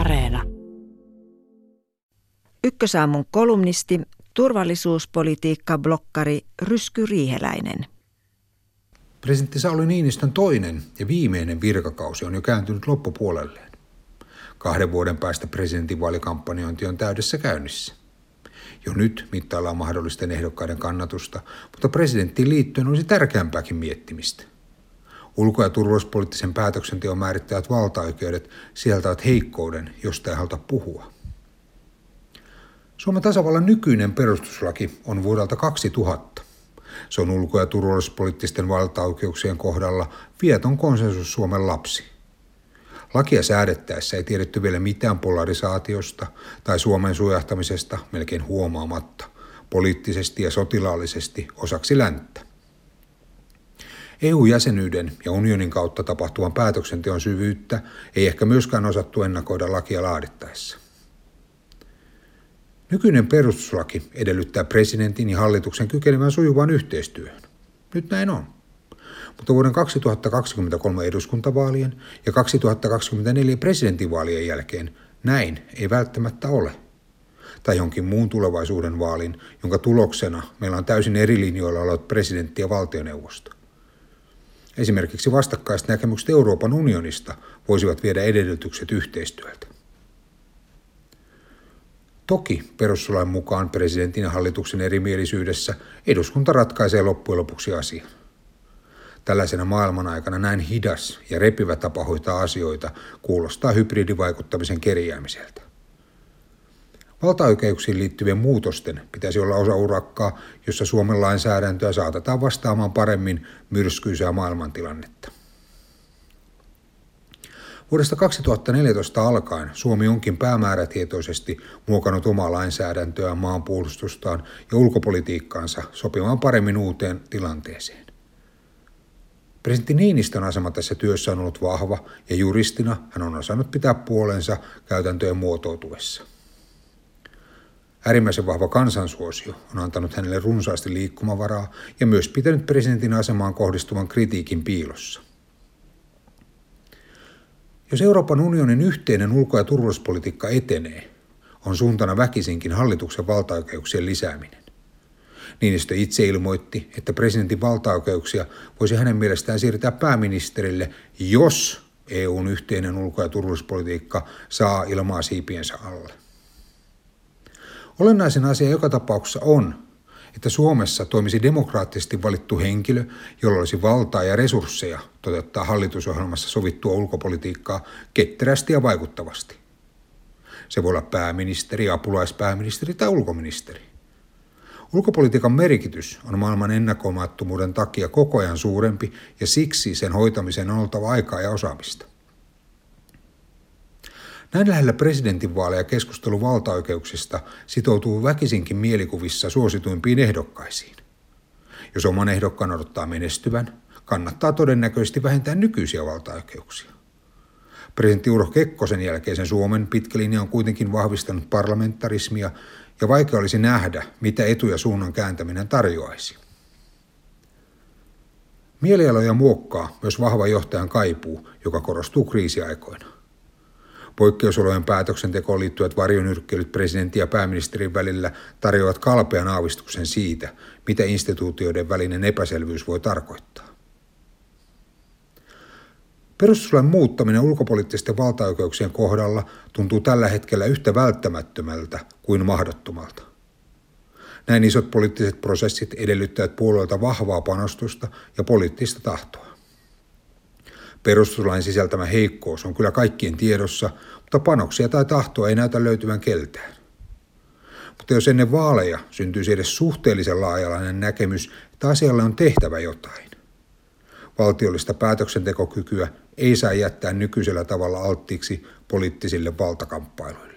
Areena. Ykkösaamun kolumnisti, turvallisuuspolitiikka-blokkari Rysky Riiheläinen. Presidentti Sauli Niinistön toinen ja viimeinen virkakausi on jo kääntynyt loppupuolelleen. 2 vuoden päästä presidentinvaalikampanjointi on täydessä käynnissä. Jo nyt mittaillaan mahdollisten ehdokkaiden kannatusta, mutta presidenttiin liittyen olisi tärkeämpääkin miettimistä. Ulko- ja turvallisuuspoliittisen päätöksenteon määrittävät valtaoikeudet sieltävät heikkouden, josta ei haluta puhua. Suomen tasavallan nykyinen perustuslaki on vuodelta 2000. Se on ulko- ja turvallisuuspoliittisten valtaoikeuksien kohdalla vieton konsensus Suomen lapsi. Lakia säädettäessä ei tiedetty vielä mitään polarisaatiosta tai Suomen sujahtamisesta melkein huomaamatta, poliittisesti ja sotilaallisesti osaksi länttä. EU-jäsenyyden ja unionin kautta tapahtuvan päätöksenteon syvyyttä ei ehkä myöskään osattu ennakoida lakia laadittaessa. Nykyinen perustuslaki edellyttää presidentin ja hallituksen kykenevän sujuvaan yhteistyöhön. Nyt näin on. Mutta vuoden 2023 eduskuntavaalien ja 2024 presidentinvaalien jälkeen näin ei välttämättä ole. Tai jonkin muun tulevaisuuden vaalin, jonka tuloksena meillä on täysin eri linjoilla olevat presidentti ja valtioneuvosto. Esimerkiksi vastakkaiset näkemykset Euroopan unionista voisivat viedä edellytykset yhteistyöltä. Toki perustuslain mukaan presidentin ja hallituksen erimielisyydessä eduskunta ratkaisee loppujen lopuksi asian. Tällaisena maailmanaikana näin hidas ja repivä tapa hoitaa asioita kuulostaa hybridivaikuttamisen kerjäämiseltä. Valtaoikeuksiin liittyvien muutosten pitäisi olla osa urakkaa, jossa Suomen lainsäädäntöä saatetaan vastaamaan paremmin myrskyisää maailmantilannetta. Vuodesta 2014 alkaen Suomi onkin päämäärätietoisesti muokannut omaa lainsäädäntöään, maanpuolustustaan ja ulkopolitiikkaansa sopimaan paremmin uuteen tilanteeseen. Presidentti Niinistön asema tässä työssä on ollut vahva ja juristina hän on osannut pitää puolensa käytäntöjen muotoutuessa. Äärimmäisen vahva kansansuosio on antanut hänelle runsaasti liikkumavaraa ja myös pitänyt presidentin asemaan kohdistuvan kritiikin piilossa. Jos Euroopan unionin yhteinen ulko- ja turvallisuuspolitiikka etenee, on suuntana väkisinkin hallituksen valtaoikeuksien lisääminen. Niinistö itse ilmoitti, että presidentin valtaoikeuksia voisi hänen mielestään siirtää pääministerille, jos EU:n yhteinen ulko- ja turvallisuuspolitiikka saa ilmaa siipiensä alle. Olennaisen asia joka tapauksessa on, että Suomessa toimisi demokraattisesti valittu henkilö, jolla olisi valtaa ja resursseja toteuttaa hallitusohjelmassa sovittua ulkopolitiikkaa ketterästi ja vaikuttavasti. Se voi olla pääministeri, apulaispääministeri tai ulkoministeri. Ulkopolitiikan merkitys on maailman ennakoimattomuuden takia koko ajan suurempi ja siksi sen hoitamiseen on oltava aikaa ja osaamista. Näin lähellä presidentinvaaleja keskustelu valtaoikeuksista sitoutuu väkisinkin mielikuvissa suosituimpiin ehdokkaisiin. Jos oman ehdokkaan odottaa menestyvän, kannattaa todennäköisesti vähentää nykyisiä valtaoikeuksia. Presidentti Urho Kekkosen jälkeisen Suomen pitkä linja on kuitenkin vahvistanut parlamentarismia ja vaikea olisi nähdä, mitä etuja suunnan kääntäminen tarjoaisi. Mielialoja muokkaa myös vahva johtajan kaipuu, joka korostuu kriisiaikoina. Poikkeusolojen päätöksentekoon liittyvät varjonyrkkeilyt presidentin ja pääministerin välillä tarjoavat kalpean aavistuksen siitä, mitä instituutioiden välinen epäselvyys voi tarkoittaa. Perustuslain muuttaminen ulkopoliittisten valtaoikeuksien kohdalla tuntuu tällä hetkellä yhtä välttämättömältä kuin mahdottomalta. Näin isot poliittiset prosessit edellyttävät puolueelta vahvaa panostusta ja poliittista tahtoa. Perustuslain sisältämä heikkous on kyllä kaikkien tiedossa, mutta panoksia tai tahtoa ei näytä löytyvän keltään. Mutta jos ennen vaaleja syntyisi edes suhteellisen laajalainen näkemys, että asialle on tehtävä jotain. Valtiollista päätöksentekokykyä ei saa jättää nykyisellä tavalla alttiiksi poliittisille valtakamppailuille.